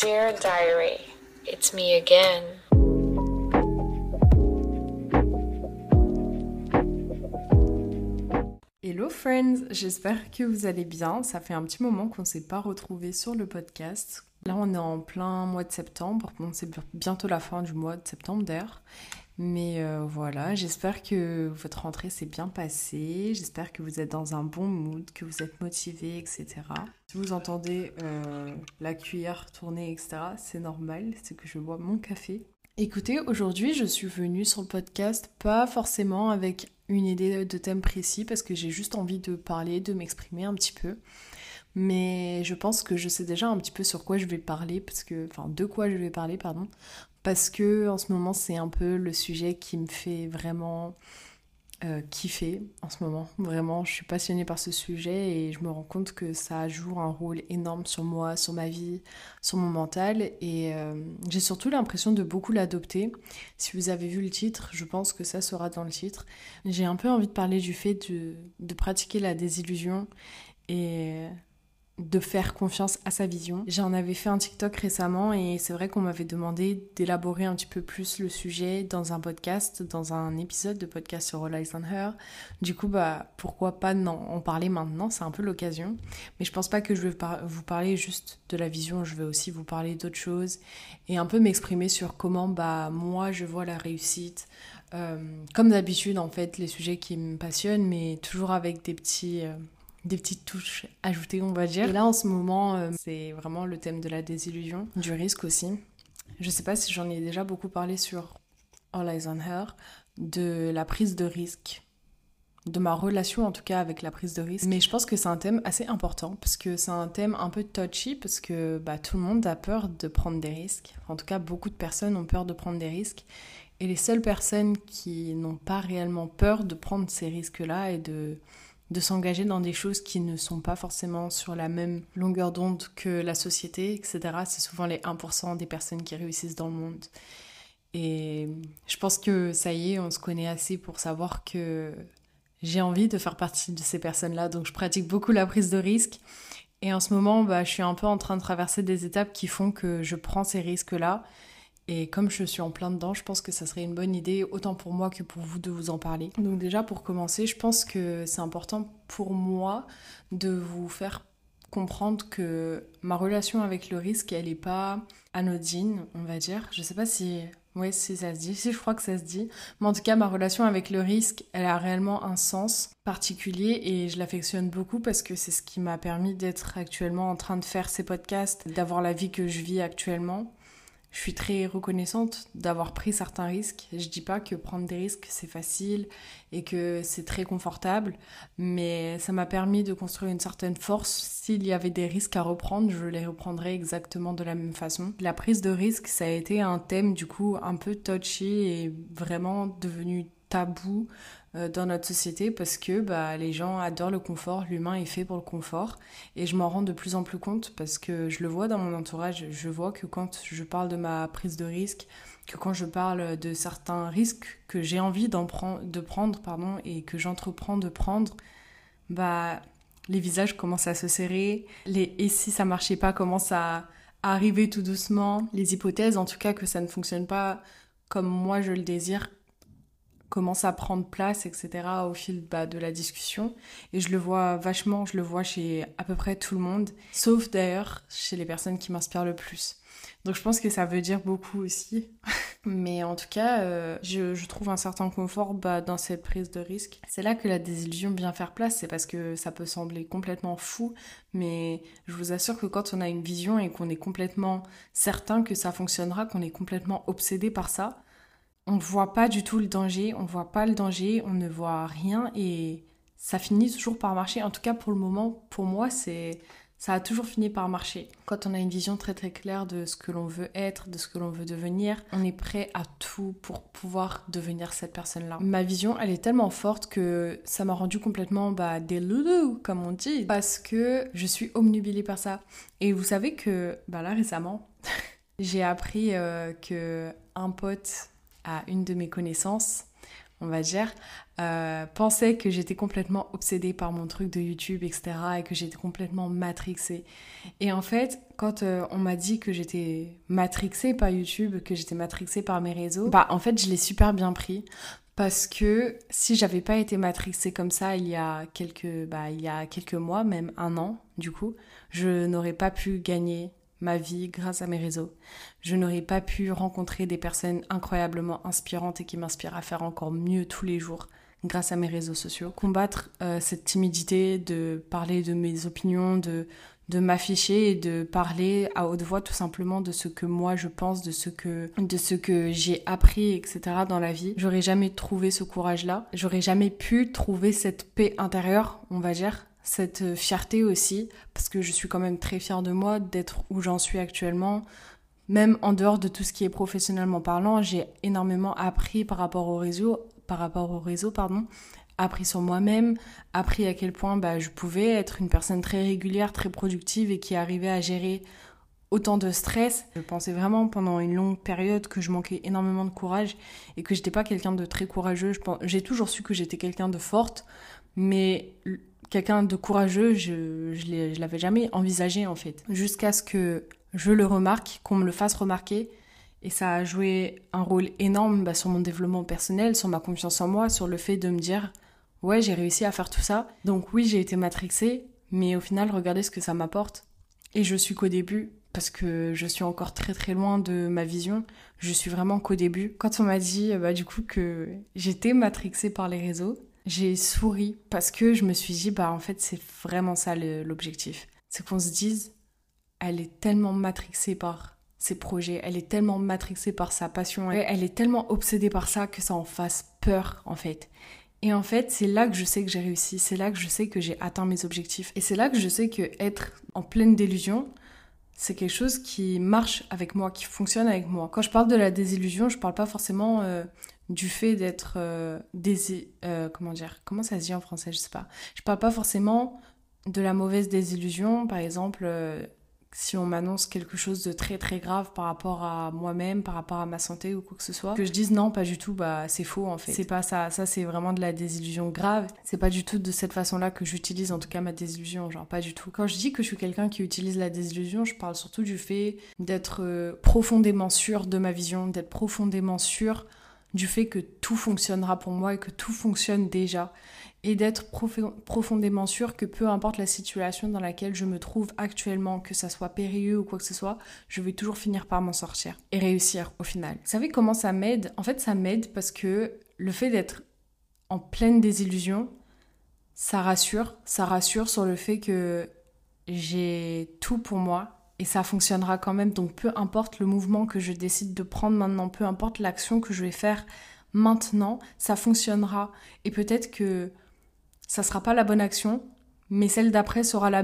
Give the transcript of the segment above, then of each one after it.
Dear Diary, it's me again. Hello friends, j'espère que vous allez bien. Ça fait un petit moment qu'on ne s'est pas retrouvés sur le podcast. Là on est en plein mois de septembre, bon, c'est bientôt la fin du mois de septembre d'ailleurs. Mais voilà, j'espère que votre rentrée s'est bien passée, j'espère que vous êtes dans un bon mood, que vous êtes motivé, etc. Si vous entendez la cuillère tourner, etc., c'est normal, c'est que je bois mon café. Écoutez, aujourd'hui je suis venue sur le podcast pas forcément avec une idée de thème précis parce que j'ai juste envie de parler, de m'exprimer un petit peu. Mais je pense que je sais déjà un petit peu sur quoi je vais parler, de quoi je vais parler. Parce que en ce moment c'est un peu le sujet qui me fait vraiment kiffer en ce moment. Vraiment, je suis passionnée par ce sujet et je me rends compte que ça joue un rôle énorme sur moi, sur ma vie, sur mon mental. Et j'ai surtout l'impression de beaucoup l'adopter. Si vous avez vu le titre, je pense que ça sera dans le titre. J'ai un peu envie de parler du fait de pratiquer la désillusion et de faire confiance à sa vision. J'en avais fait un TikTok récemment et c'est vrai qu'on m'avait demandé d'élaborer un petit peu plus le sujet dans un podcast, dans un épisode de podcast sur All Eyes on Her. Du coup, pourquoi pas en parler maintenant, c'est un peu l'occasion. Mais je pense pas que je vais vous parler juste de la vision, je vais aussi vous parler d'autres choses et un peu m'exprimer sur comment moi je vois la réussite. Comme d'habitude en fait, les sujets qui me passionnent, mais toujours avec des petites touches ajoutées, on va dire. Et là, en ce moment, c'est vraiment le thème de la désillusion, du risque aussi. Je sais pas si j'en ai déjà beaucoup parlé sur All Eyes on Her, de la prise de risque, de ma relation en tout cas avec la prise de risque. Mais je pense que c'est un thème assez important, parce que c'est un thème un peu touchy, parce que tout le monde a peur de prendre des risques. En tout cas, beaucoup de personnes ont peur de prendre des risques. Et les seules personnes qui n'ont pas réellement peur de prendre ces risques-là et de s'engager dans des choses qui ne sont pas forcément sur la même longueur d'onde que la société, etc. C'est souvent les 1% des personnes qui réussissent dans le monde. Et je pense que ça y est, on se connaît assez pour savoir que j'ai envie de faire partie de ces personnes-là, donc je pratique beaucoup la prise de risque. Et en ce moment, je suis un peu en train de traverser des étapes qui font que je prends ces risques-là. Et comme je suis en plein dedans, je pense que ça serait une bonne idée, autant pour moi que pour vous, de vous en parler. Donc déjà, pour commencer, je pense que c'est important pour moi de vous faire comprendre que ma relation avec le risque, elle n'est pas anodine, on va dire. Je sais pas si ça se dit, si je crois que ça se dit. Mais en tout cas, ma relation avec le risque, elle a réellement un sens particulier et je l'affectionne beaucoup parce que c'est ce qui m'a permis d'être actuellement en train de faire ces podcasts, d'avoir la vie que je vis actuellement. Je suis très reconnaissante d'avoir pris certains risques. Je dis pas que prendre des risques c'est facile et que c'est très confortable, mais ça m'a permis de construire une certaine force. S'il y avait des risques à reprendre, je les reprendrais exactement de la même façon. La prise de risque, ça a été un thème du coup un peu touchy et vraiment devenu tabou dans notre société parce que les gens adorent le confort, l'humain est fait pour le confort et je m'en rends de plus en plus compte parce que je le vois dans mon entourage, je vois que quand je parle de ma prise de risque, que quand je parle de certains risques que j'ai envie de prendre, et que j'entreprends de prendre, les visages commencent à se serrer, les « et si ça marchait pas » commencent à arriver tout doucement, les hypothèses en tout cas que ça ne fonctionne pas comme moi je le désire commence à prendre place, etc. au fil de la discussion. Et je le vois vachement, je le vois chez à peu près tout le monde, sauf d'ailleurs chez les personnes qui m'inspirent le plus. Donc je pense que ça veut dire beaucoup aussi. Mais en tout cas, je trouve un certain confort dans cette prise de risque. C'est là que la désillusion vient faire place, c'est parce que ça peut sembler complètement fou, mais je vous assure que quand on a une vision et qu'on est complètement certain que ça fonctionnera, qu'on est complètement obsédé par ça, on ne voit pas du tout le danger, on ne voit rien et ça finit toujours par marcher. En tout cas pour le moment, pour moi, ça a toujours fini par marcher. Quand on a une vision très très claire de ce que l'on veut être, de ce que l'on veut devenir, on est prêt à tout pour pouvoir devenir cette personne-là. Ma vision, elle est tellement forte que ça m'a rendue complètement des loulous, comme on dit, parce que je suis obnubilée par ça. Et vous savez que là récemment, j'ai appris que un pote à une de mes connaissances, on va dire, pensaient que j'étais complètement obsédée par mon truc de YouTube, etc. et que j'étais complètement matrixée. Et en fait, quand on m'a dit que j'étais matrixée par YouTube, que j'étais matrixée par mes réseaux, bah en fait, je l'ai super bien pris. Parce que si j'avais pas été matrixée comme ça il y a quelques mois, même un an du coup, je n'aurais pas pu gagner ma vie grâce à mes réseaux. Je n'aurais pas pu rencontrer des personnes incroyablement inspirantes et qui m'inspirent à faire encore mieux tous les jours grâce à mes réseaux sociaux. Combattre cette timidité de parler de mes opinions, de m'afficher et de parler à haute voix tout simplement de ce que moi je pense, de ce que j'ai appris, etc. dans la vie. J'aurais jamais trouvé ce courage-là. J'aurais jamais pu trouver cette paix intérieure, on va dire, cette fierté aussi, parce que je suis quand même très fière de moi, d'être où j'en suis actuellement. Même en dehors de tout ce qui est professionnellement parlant, j'ai énormément appris par rapport au réseau, appris sur moi-même, appris à quel point je pouvais être une personne très régulière, très productive et qui arrivait à gérer autant de stress. Je pensais vraiment pendant une longue période que je manquais énormément de courage et que j'étais pas quelqu'un de très courageux. J'ai toujours su que j'étais quelqu'un de forte, mais quelqu'un de courageux, je l'avais jamais envisagé en fait. Jusqu'à ce que je le remarque, qu'on me le fasse remarquer. Et ça a joué un rôle énorme sur mon développement personnel, sur ma confiance en moi, sur le fait de me dire « Ouais, j'ai réussi à faire tout ça. » Donc oui, j'ai été matrixée, mais au final, regardez ce que ça m'apporte. Et je suis qu'au début, parce que je suis encore très très loin de ma vision. Je suis vraiment qu'au début. Quand on m'a dit du coup que j'étais matrixée par les réseaux, j'ai souri parce que je me suis dit « Bah en fait, c'est vraiment ça l'objectif. » C'est qu'on se dise « Elle est tellement matrixée par ses projets, elle est tellement matrixée par sa passion, elle est tellement obsédée par ça que ça en fasse peur en fait. Et en fait, c'est là que je sais que j'ai réussi, c'est là que je sais que j'ai atteint mes objectifs et c'est là que je sais que être en pleine délusion, c'est quelque chose qui marche avec moi, qui fonctionne avec moi. Quand je parle de la désillusion, je parle pas forcément du fait d'être comment ça se dit en français, je sais pas. Je parle pas forcément de la mauvaise désillusion, par exemple si on m'annonce quelque chose de très très grave par rapport à moi-même, par rapport à ma santé ou quoi que ce soit, que je dise non, pas du tout, c'est faux en fait. C'est pas ça, ça c'est vraiment de la désillusion grave. C'est pas du tout de cette façon-là que j'utilise en tout cas ma désillusion, genre pas du tout. Quand je dis que je suis quelqu'un qui utilise la désillusion, je parle surtout du fait d'être profondément sûre de ma vision, d'être profondément sûre du fait que tout fonctionnera pour moi et que tout fonctionne déjà. Et d'être profondément sûre que peu importe la situation dans laquelle je me trouve actuellement, que ça soit périlleux ou quoi que ce soit, je vais toujours finir par m'en sortir et réussir au final. Vous savez comment ça m'aide ? En fait, ça m'aide parce que le fait d'être en pleine désillusion, ça rassure sur le fait que j'ai tout pour moi. Et ça fonctionnera quand même, donc peu importe le mouvement que je décide de prendre maintenant, peu importe l'action que je vais faire maintenant, ça fonctionnera. Et peut-être que ça sera pas la bonne action, mais celle d'après sera la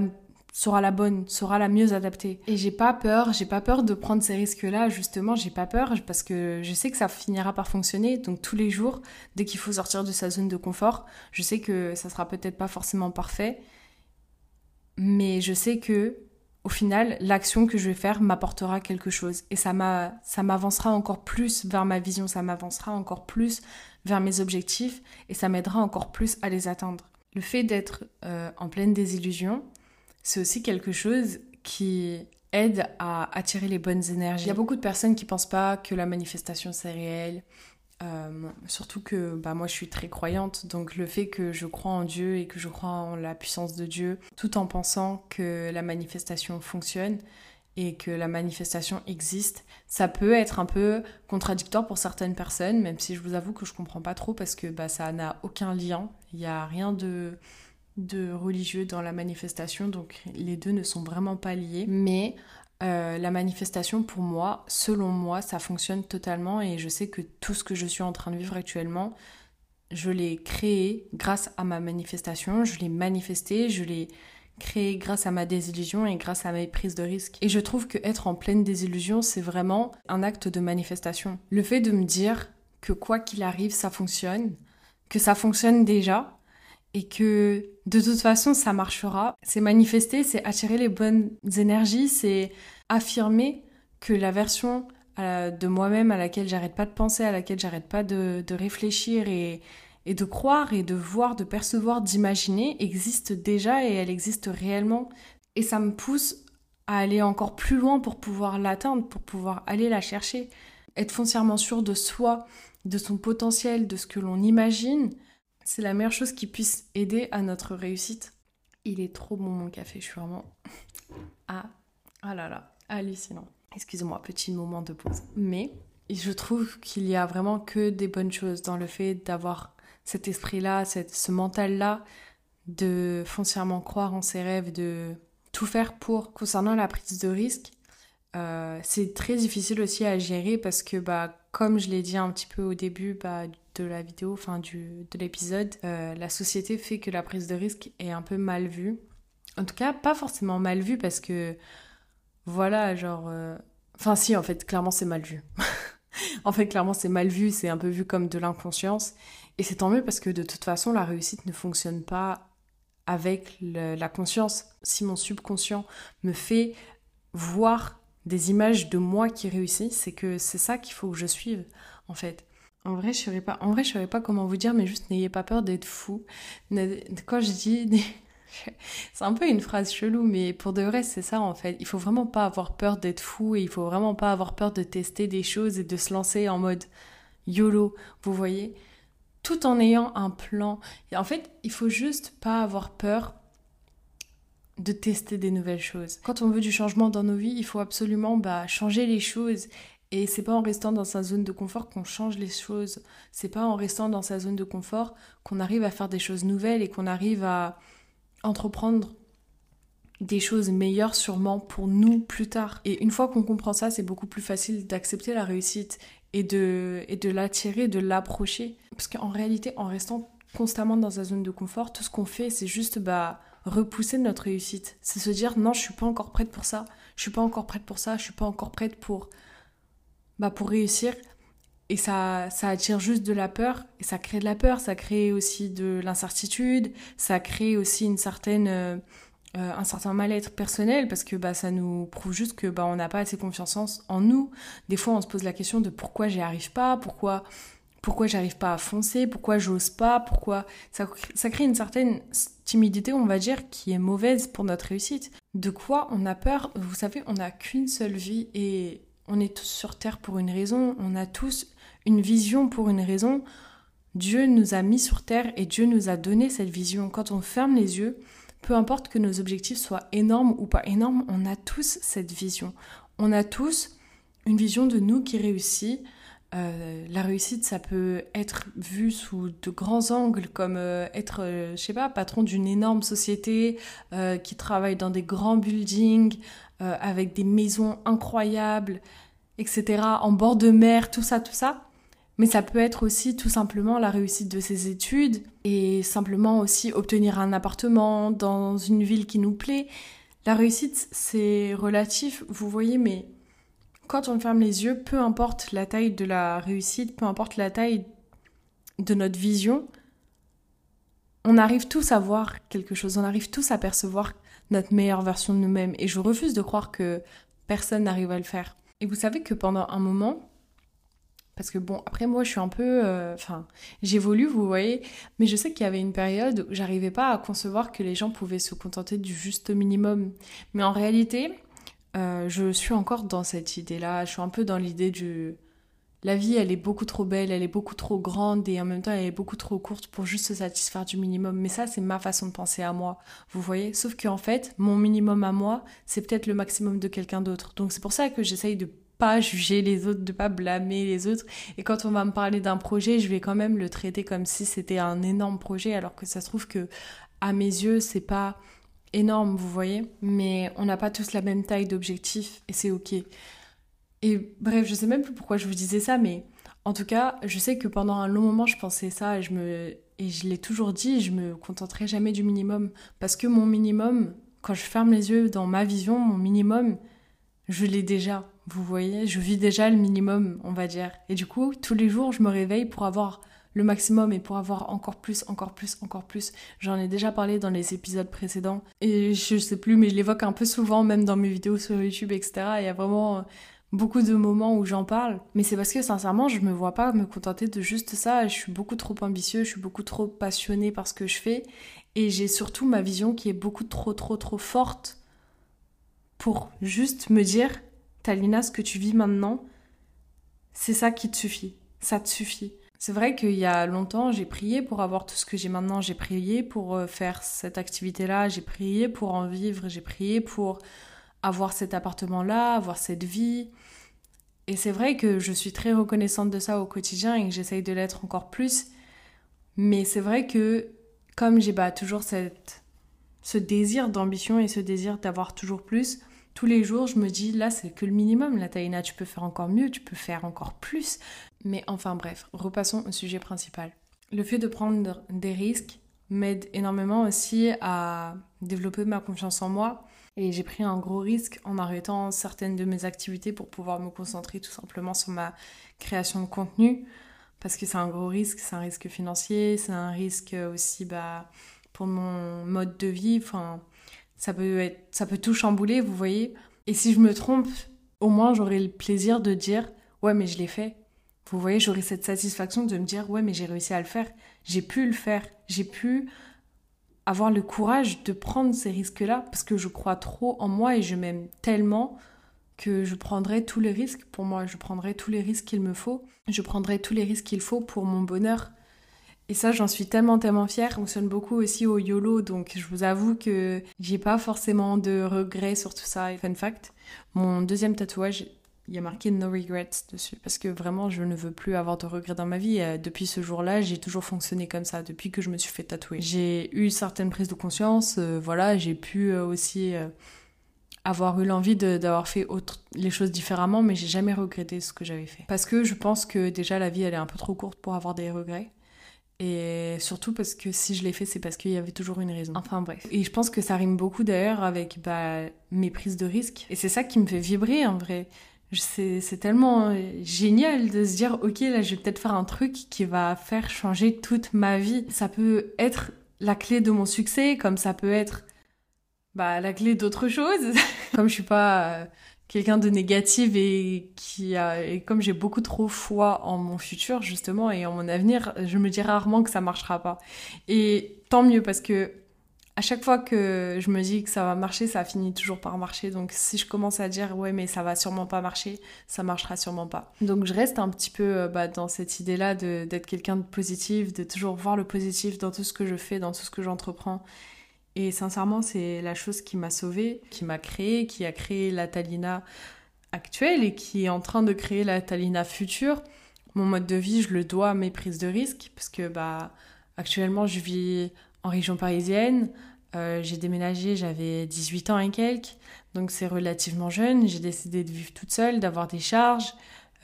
bonne, sera la mieux adaptée. Et j'ai pas peur de prendre ces risques-là, justement, j'ai pas peur parce que je sais que ça finira par fonctionner. Donc tous les jours, dès qu'il faut sortir de sa zone de confort, je sais que ça sera peut-être pas forcément parfait, mais je sais que au final, l'action que je vais faire m'apportera quelque chose et ça m'avancera encore plus vers ma vision, ça m'avancera encore plus vers mes objectifs et ça m'aidera encore plus à les atteindre. Le fait d'être en pleine désillusion, c'est aussi quelque chose qui aide à attirer les bonnes énergies. Il y a beaucoup de personnes qui pensent pas que la manifestation c'est réel, surtout que moi je suis très croyante, donc le fait que je crois en Dieu et que je crois en la puissance de Dieu tout en pensant que la manifestation fonctionne et que la manifestation existe, ça peut être un peu contradictoire pour certaines personnes, même si je vous avoue que je comprends pas trop parce que ça n'a aucun lien, il n'y a rien de religieux dans la manifestation, donc les deux ne sont vraiment pas liés, mais la manifestation pour moi, selon moi, ça fonctionne totalement et je sais que tout ce que je suis en train de vivre actuellement, je l'ai créé grâce à ma manifestation, je l'ai manifesté, je l'ai créé grâce à ma désillusion et grâce à mes prises de risques. Et je trouve que être en pleine désillusion, c'est vraiment un acte de manifestation. Le fait de me dire que quoi qu'il arrive, ça fonctionne, que ça fonctionne déjà, et que de toute façon ça marchera, c'est manifester, c'est attirer les bonnes énergies, c'est affirmer que la version de moi-même à laquelle j'arrête pas de penser, à laquelle j'arrête pas de réfléchir et de croire et de voir, de percevoir, d'imaginer, existe déjà et elle existe réellement. Et ça me pousse à aller encore plus loin pour pouvoir l'atteindre, pour pouvoir aller la chercher. Être foncièrement sûr de soi, de son potentiel, de ce que l'on imagine, c'est la meilleure chose qui puisse aider à notre réussite. Il est trop bon mon café, je suis vraiment... Ah là là, hallucinant. Excusez-moi, petit moment de pause. Mais je trouve qu'il y a vraiment que des bonnes choses dans le fait d'avoir cet esprit-là, ce mental-là, de foncièrement croire en ses rêves, de tout faire pour. Concernant la prise de risque, c'est très difficile aussi à gérer parce que, comme je l'ai dit un petit peu au début de la vidéo, de l'épisode, la société fait que la prise de risque est un peu mal vue. En tout cas, pas forcément mal vue parce que, voilà, si, en fait, clairement, c'est mal vu. En fait, clairement, c'est mal vu, c'est un peu vu comme de l'inconscience. Et c'est tant mieux parce que de toute façon, la réussite ne fonctionne pas avec la conscience. Si mon subconscient me fait voir des images de moi qui réussis, c'est que c'est ça qu'il faut que je suive, en fait. En vrai, je ne saurais pas comment vous dire, mais juste n'ayez pas peur d'être fou. Quand je dis... C'est un peu une phrase chelou, mais pour de vrai, c'est ça en fait. Il faut vraiment pas avoir peur d'être fou et il faut vraiment pas avoir peur de tester des choses et de se lancer en mode YOLO, vous voyez, tout en ayant un plan. Et en fait, il faut juste pas avoir peur de tester des nouvelles choses. Quand on veut du changement dans nos vies, il faut absolument changer les choses. Et c'est pas en restant dans sa zone de confort qu'on change les choses. C'est pas en restant dans sa zone de confort qu'on arrive à faire des choses nouvelles et qu'on arrive à entreprendre des choses meilleures sûrement pour nous plus tard. Et une fois qu'on comprend ça, c'est beaucoup plus facile d'accepter la réussite et de l'attirer, de l'approcher. Parce qu'en réalité, en restant constamment dans sa zone de confort, tout ce qu'on fait, c'est juste repousser notre réussite. C'est se dire non, je suis pas encore prête pour ça, je suis pas encore prête pour ça, je suis pas encore prête pour réussir. Et ça attire juste de la peur, et ça crée de la peur, ça crée aussi de l'incertitude, ça crée aussi un certain mal-être personnel, parce que ça nous prouve juste que on n'a pas assez confiance en nous. Des fois on se pose la question de pourquoi j'y arrive pas, pourquoi j'arrive pas à foncer, pourquoi j'ose pas, pourquoi... Ça crée une certaine timidité, on va dire, qui est mauvaise pour notre réussite. De quoi on a peur? Vous savez, on n'a qu'une seule vie, et on est tous sur Terre pour une raison, on a tous une vision pour une raison. Dieu nous a mis sur Terre et Dieu nous a donné cette vision. Quand on ferme les yeux, peu importe que nos objectifs soient énormes ou pas énormes, on a tous cette vision. On a tous une vision de nous qui réussit. La réussite, ça peut être vu sous de grands angles, comme être, patron d'une énorme société qui travaille dans des grands buildings, avec des maisons incroyables, etc., en bord de mer, tout ça. Mais ça peut être aussi tout simplement la réussite de ses études et simplement aussi obtenir un appartement dans une ville qui nous plaît. La réussite, c'est relatif, vous voyez, mais quand on ferme les yeux, peu importe la taille de la réussite, peu importe la taille de notre vision, on arrive tous à voir quelque chose, on arrive tous à percevoir notre meilleure version de nous-mêmes. Et je refuse de croire que personne n'arrive à le faire. Et vous savez que pendant un moment, parce que après moi je suis un peu... j'évolue, vous voyez, mais je sais qu'il y avait une période où j'arrivais pas à concevoir que les gens pouvaient se contenter du juste minimum. Mais en réalité, je suis encore dans cette idée-là, je suis un peu dans l'idée du... La vie, elle est beaucoup trop belle, elle est beaucoup trop grande et en même temps, elle est beaucoup trop courte pour juste se satisfaire du minimum. Mais ça, c'est ma façon de penser à moi, vous voyez. Sauf qu'en fait, mon minimum à moi, c'est peut-être le maximum de quelqu'un d'autre. Donc c'est pour ça que j'essaye de pas juger les autres, de pas blâmer les autres. Et quand on va me parler d'un projet, je vais quand même le traiter comme si c'était un énorme projet, alors que ça se trouve que, à mes yeux, c'est pas énorme, vous voyez. Mais on n'a pas tous la même taille d'objectif et c'est ok. Et bref, je sais même plus pourquoi je vous disais ça, mais en tout cas, je sais que pendant un long moment, je pensais ça et je l'ai toujours dit, je me contenterai jamais du minimum. Parce que mon minimum, quand je ferme les yeux dans ma vision, mon minimum, je l'ai déjà, vous voyez, je vis déjà le minimum, on va dire. Et du coup, tous les jours, je me réveille pour avoir le maximum et pour avoir encore plus. J'en ai déjà parlé dans les épisodes précédents et je sais plus, mais je l'évoque un peu souvent, même dans mes vidéos sur YouTube, etc. Il y a vraiment... beaucoup de moments où j'en parle, mais c'est parce que sincèrement je me vois pas me contenter de juste ça. Je suis beaucoup trop ambitieuse, je suis beaucoup trop passionnée par ce que je fais, et j'ai surtout ma vision qui est beaucoup trop forte pour juste me dire Talina, ce que tu vis maintenant, c'est ça qui te suffit, ça te suffit. C'est vrai qu'il y a longtemps, j'ai prié pour avoir tout ce que j'ai maintenant, j'ai prié pour faire cette activité-là, j'ai prié pour en vivre, j'ai prié pour avoir cet appartement-là, avoir cette vie. Et c'est vrai que je suis très reconnaissante de ça au quotidien et que j'essaye de l'être encore plus. Mais c'est vrai que comme j'ai toujours ce désir d'ambition et ce désir d'avoir toujours plus, tous les jours, je me dis, là, c'est que le minimum. Là, Taïna, tu peux faire encore mieux, tu peux faire encore plus. Mais enfin, bref, repassons au sujet principal. Le fait de prendre des risques m'aide énormément aussi à développer ma confiance en moi. Et j'ai pris un gros risque en arrêtant certaines de mes activités pour pouvoir me concentrer tout simplement sur ma création de contenu. Parce que c'est un gros risque, c'est un risque financier, c'est un risque aussi pour mon mode de vie, enfin... Ça peut tout chambouler, vous voyez. Et si je me trompe, au moins j'aurai le plaisir de dire « Ouais, mais je l'ai fait ». Vous voyez, j'aurai cette satisfaction de me dire « Ouais, mais j'ai réussi à le faire. J'ai pu le faire. J'ai pu avoir le courage de prendre ces risques-là parce que je crois trop en moi et je m'aime tellement que je prendrai tous les risques pour moi. Je prendrai tous les risques qu'il me faut. Je prendrai tous les risques qu'il faut pour mon bonheur. Et ça, j'en suis tellement fière. Je fonctionne beaucoup aussi au YOLO, donc je vous avoue que j'ai pas forcément de regrets sur tout ça. Et fun fact, mon deuxième tatouage, il y a marqué No Regrets dessus, parce que vraiment, je ne veux plus avoir de regrets dans ma vie. Et depuis ce jour-là, j'ai toujours fonctionné comme ça, depuis que je me suis fait tatouer. J'ai eu certaines prises de conscience, j'ai pu aussi avoir eu l'envie d'avoir fait les choses différemment, mais j'ai jamais regretté ce que j'avais fait. Parce que je pense que déjà, la vie, elle est un peu trop courte pour avoir des regrets. Et surtout parce que si je l'ai fait, c'est parce qu'il y avait toujours une raison. Enfin bref. Et je pense que ça rime beaucoup d'ailleurs avec mes prises de risque. Et c'est ça qui me fait vibrer en vrai. C'est tellement génial de se dire « Ok, là je vais peut-être faire un truc qui va faire changer toute ma vie. » Ça peut être la clé de mon succès, comme ça peut être la clé d'autre chose. Comme je suis pas quelqu'un de négative et comme j'ai beaucoup trop foi en mon futur justement et en mon avenir, je me dis rarement que ça marchera pas. Et tant mieux, parce que à chaque fois que je me dis que ça va marcher, ça finit toujours par marcher. Donc si je commence à dire ouais mais ça va sûrement pas marcher, ça marchera sûrement pas. Donc je reste un petit peu dans cette idée là d'être quelqu'un de positif, de toujours voir le positif dans tout ce que je fais, dans tout ce que j'entreprends. Et sincèrement, c'est la chose qui m'a sauvée, qui m'a créée, qui a créé la Talina actuelle et qui est en train de créer la Talina future. Mon mode de vie, je le dois à mes prises de risque, parce que actuellement, je vis en région parisienne. J'ai déménagé, j'avais 18 ans et quelques, donc c'est relativement jeune. J'ai décidé de vivre toute seule, d'avoir des charges,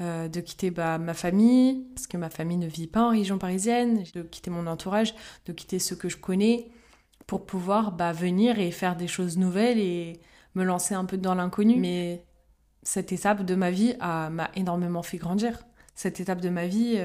de quitter ma famille, parce que ma famille ne vit pas en région parisienne, de quitter mon entourage, de quitter ceux que je connais, pour pouvoir venir et faire des choses nouvelles et me lancer un peu dans l'inconnu. Mais cette étape de ma vie m'a énormément fait grandir. Cette étape de ma vie,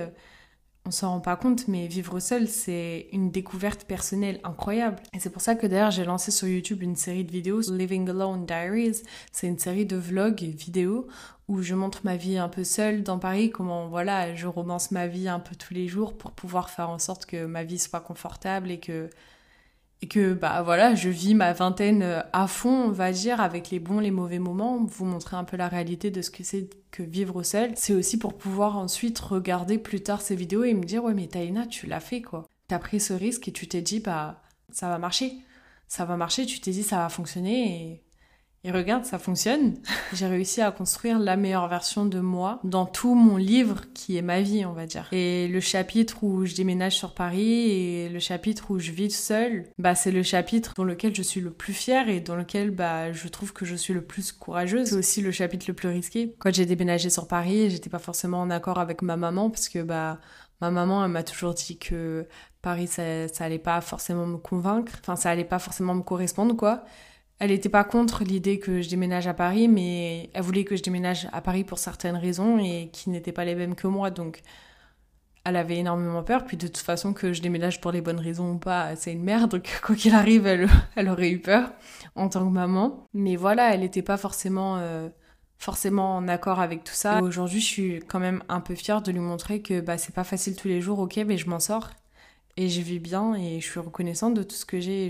on s'en rend pas compte, mais vivre seule, c'est une découverte personnelle incroyable. Et c'est pour ça que d'ailleurs, j'ai lancé sur YouTube une série de vidéos, Living Alone Diaries. C'est une série de vlogs et vidéos où je montre ma vie un peu seule dans Paris, comment je romance ma vie un peu tous les jours pour pouvoir faire en sorte que ma vie soit confortable et que je vis ma vingtaine à fond, on va dire, avec les bons, les mauvais moments, vous montrer un peu la réalité de ce que c'est que vivre seul. C'est aussi pour pouvoir ensuite regarder plus tard ces vidéos et me dire « Ouais, mais Taïna, tu l'as fait, quoi. T'as pris ce risque et tu t'es dit, ça va marcher. Ça va marcher, tu t'es dit, ça va fonctionner et regarde, ça fonctionne. » J'ai réussi à construire la meilleure version de moi dans tout mon livre qui est ma vie, on va dire. Et le chapitre où je déménage sur Paris et le chapitre où je vis seule, c'est le chapitre dans lequel je suis le plus fière et dans lequel je trouve que je suis le plus courageuse. C'est aussi le chapitre le plus risqué. Quand j'ai déménagé sur Paris, j'étais pas forcément en accord avec ma maman parce que ma maman, elle m'a toujours dit que Paris, ça allait pas forcément me convaincre. Enfin, ça allait pas forcément me correspondre, quoi. Elle n'était pas contre l'idée que je déménage à Paris, mais elle voulait que je déménage à Paris pour certaines raisons et qui n'étaient pas les mêmes que moi. Donc, elle avait énormément peur. Puis de toute façon, que je déménage pour les bonnes raisons ou pas, c'est une merde. Donc, quoi qu'il arrive, elle aurait eu peur en tant que maman. Mais voilà, elle n'était pas forcément forcément en accord avec tout ça. Et aujourd'hui, je suis quand même un peu fière de lui montrer que bah, c'est pas facile tous les jours, ok, mais je m'en sors et je vis bien et je suis reconnaissante de tout ce que j'ai.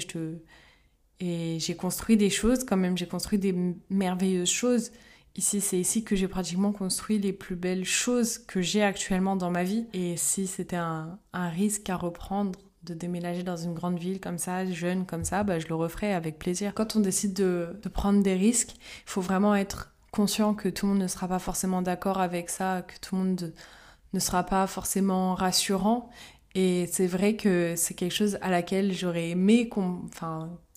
Et j'ai construit des choses quand même, j'ai construit des merveilleuses choses. Ici, c'est ici que j'ai pratiquement construit les plus belles choses que j'ai actuellement dans ma vie. Et si c'était un risque à reprendre de déménager dans une grande ville comme ça, jeune comme ça, bah, je le referais avec plaisir. Quand on décide de prendre des risques, il faut vraiment être conscient que tout le monde ne sera pas forcément d'accord avec ça, que tout le monde ne sera pas forcément rassurant. Et c'est vrai que c'est quelque chose à laquelle j'aurais aimé qu'on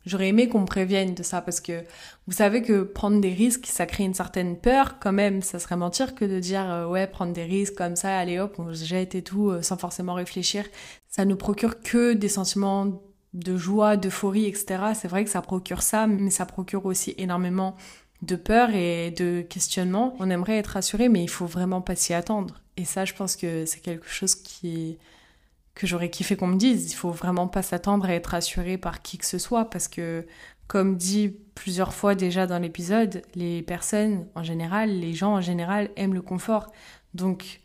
me prévienne de ça, parce que vous savez que prendre des risques, ça crée une certaine peur quand même. Ça serait mentir que de dire ouais, prendre des risques comme ça, allez hop, on se jette et tout, sans forcément réfléchir. Ça nous procure que des sentiments de joie, d'euphorie, etc. C'est vrai que ça procure ça, mais ça procure aussi énormément de peur et de questionnement. On aimerait être rassuré, mais il faut vraiment pas s'y attendre. Et ça, je pense que c'est quelque chose que j'aurais kiffé qu'on me dise. Il faut vraiment pas s'attendre à être rassuré par qui que ce soit, parce que, comme dit plusieurs fois déjà dans l'épisode, les personnes en général, les gens en général aiment le confort. Donc,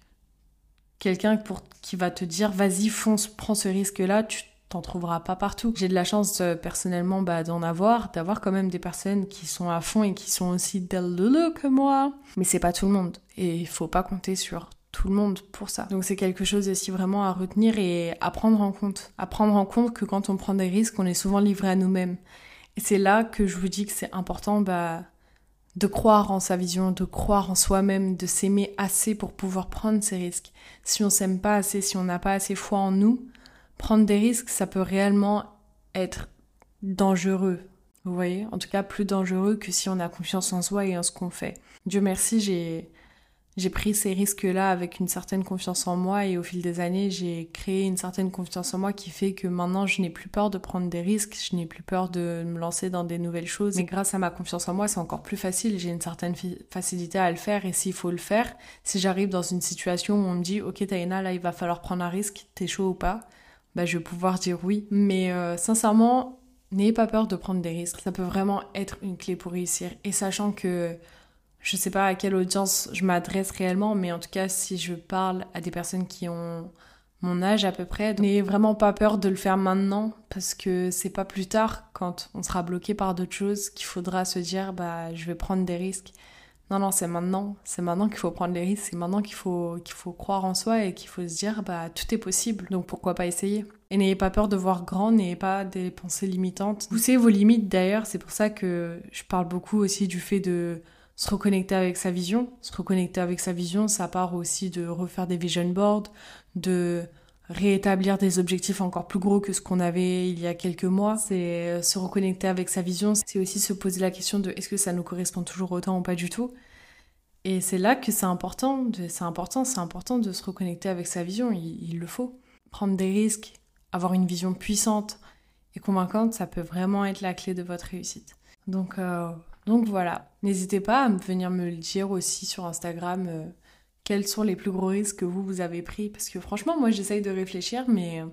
quelqu'un qui va te dire « Vas-y, fonce, prends ce risque-là », tu t'en trouveras pas partout. J'ai de la chance personnellement d'avoir quand même des personnes qui sont à fond et qui sont aussi delulu que moi. Mais c'est pas tout le monde et il faut pas compter sur tout le monde pour ça. Donc c'est quelque chose aussi vraiment à retenir et à prendre en compte. À prendre en compte que quand on prend des risques, on est souvent livré à nous-mêmes. Et c'est là que je vous dis que c'est important de croire en sa vision, de croire en soi-même, de s'aimer assez pour pouvoir prendre ces risques. Si on s'aime pas assez, si on n'a pas assez foi en nous, prendre des risques, ça peut réellement être dangereux. Vous voyez ? En tout cas, plus dangereux que si on a confiance en soi et en ce qu'on fait. Dieu merci, j'ai pris ces risques-là avec une certaine confiance en moi, et au fil des années, j'ai créé une certaine confiance en moi qui fait que maintenant, je n'ai plus peur de prendre des risques, je n'ai plus peur de me lancer dans des nouvelles choses. Mais grâce à ma confiance en moi, c'est encore plus facile. J'ai une certaine facilité à le faire, et s'il faut le faire, si j'arrive dans une situation où on me dit « Ok, Taïna, là, il va falloir prendre un risque, t'es chaud ou pas ?» bah, je vais pouvoir dire oui. Mais sincèrement, n'ayez pas peur de prendre des risques. Ça peut vraiment être une clé pour réussir. Et sachant que je sais pas à quelle audience je m'adresse réellement, mais en tout cas, si je parle à des personnes qui ont mon âge à peu près, n'ayez vraiment pas peur de le faire maintenant, parce que c'est pas plus tard, quand on sera bloqué par d'autres choses, qu'il faudra se dire bah je vais prendre des risques. Non, c'est maintenant qu'il faut prendre les risques, c'est maintenant qu'il faut croire en soi et qu'il faut se dire bah tout est possible, donc pourquoi pas essayer. Et n'ayez pas peur de voir grand, n'ayez pas des pensées limitantes. Poussez vos limites d'ailleurs, c'est pour ça que je parle beaucoup aussi du fait de se reconnecter avec sa vision. Se reconnecter avec sa vision, ça part aussi de refaire des vision boards, de réétablir des objectifs encore plus gros que ce qu'on avait il y a quelques mois. C'est se reconnecter avec sa vision, c'est aussi se poser la question de est-ce que ça nous correspond toujours autant ou pas du tout. Et c'est là que c'est important de se reconnecter avec sa vision, il le faut. Prendre des risques, avoir une vision puissante et convaincante, ça peut vraiment être la clé de votre réussite. Donc voilà, n'hésitez pas à venir me le dire aussi sur Instagram, quels sont les plus gros risques que vous avez pris ? Parce que franchement, moi, j'essaye de réfléchir, mais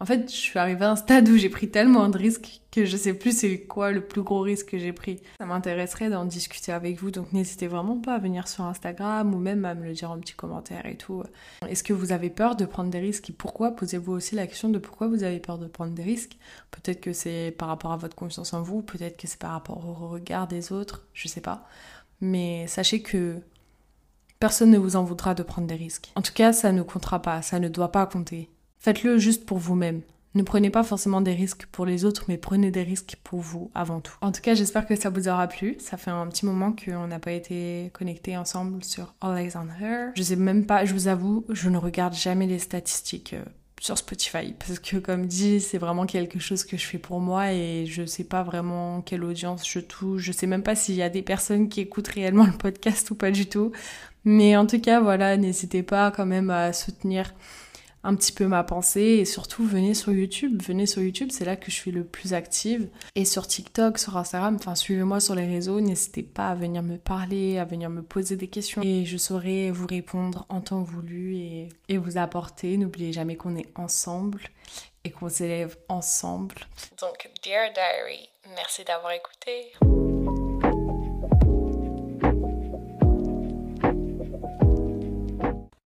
en fait, je suis arrivée à un stade où j'ai pris tellement de risques que je sais plus c'est quoi le plus gros risque que j'ai pris. Ça m'intéresserait d'en discuter avec vous, donc n'hésitez vraiment pas à venir sur Instagram ou même à me le dire en petit commentaire et tout. Est-ce que vous avez peur de prendre des risques et pourquoi ? Posez-vous aussi la question de pourquoi vous avez peur de prendre des risques. Peut-être que c'est par rapport à votre confiance en vous, peut-être que c'est par rapport au regard des autres, je sais pas. Mais sachez que personne ne vous en voudra de prendre des risques. En tout cas, ça ne comptera pas, ça ne doit pas compter. Faites-le juste pour vous-même. Ne prenez pas forcément des risques pour les autres, mais prenez des risques pour vous avant tout. En tout cas, j'espère que ça vous aura plu. Ça fait un petit moment qu'on n'a pas été connectés ensemble sur All Eyes on Her. Je sais même pas, je vous avoue, je ne regarde jamais les statistiques sur Spotify, parce que comme dit, c'est vraiment quelque chose que je fais pour moi et je sais pas vraiment quelle audience je touche. Je sais même pas s'il y a des personnes qui écoutent réellement le podcast ou pas du tout. Mais en tout cas, voilà, n'hésitez pas quand même à soutenir un petit peu ma pensée, et surtout venez sur YouTube, c'est là que je suis le plus active, et sur TikTok, sur Instagram, enfin suivez-moi sur les réseaux, n'hésitez pas à venir me parler, à venir me poser des questions, et je saurai vous répondre en temps voulu et vous apporter. N'oubliez jamais qu'on est ensemble et qu'on s'élève ensemble. Donc Dear Diary, merci d'avoir écouté.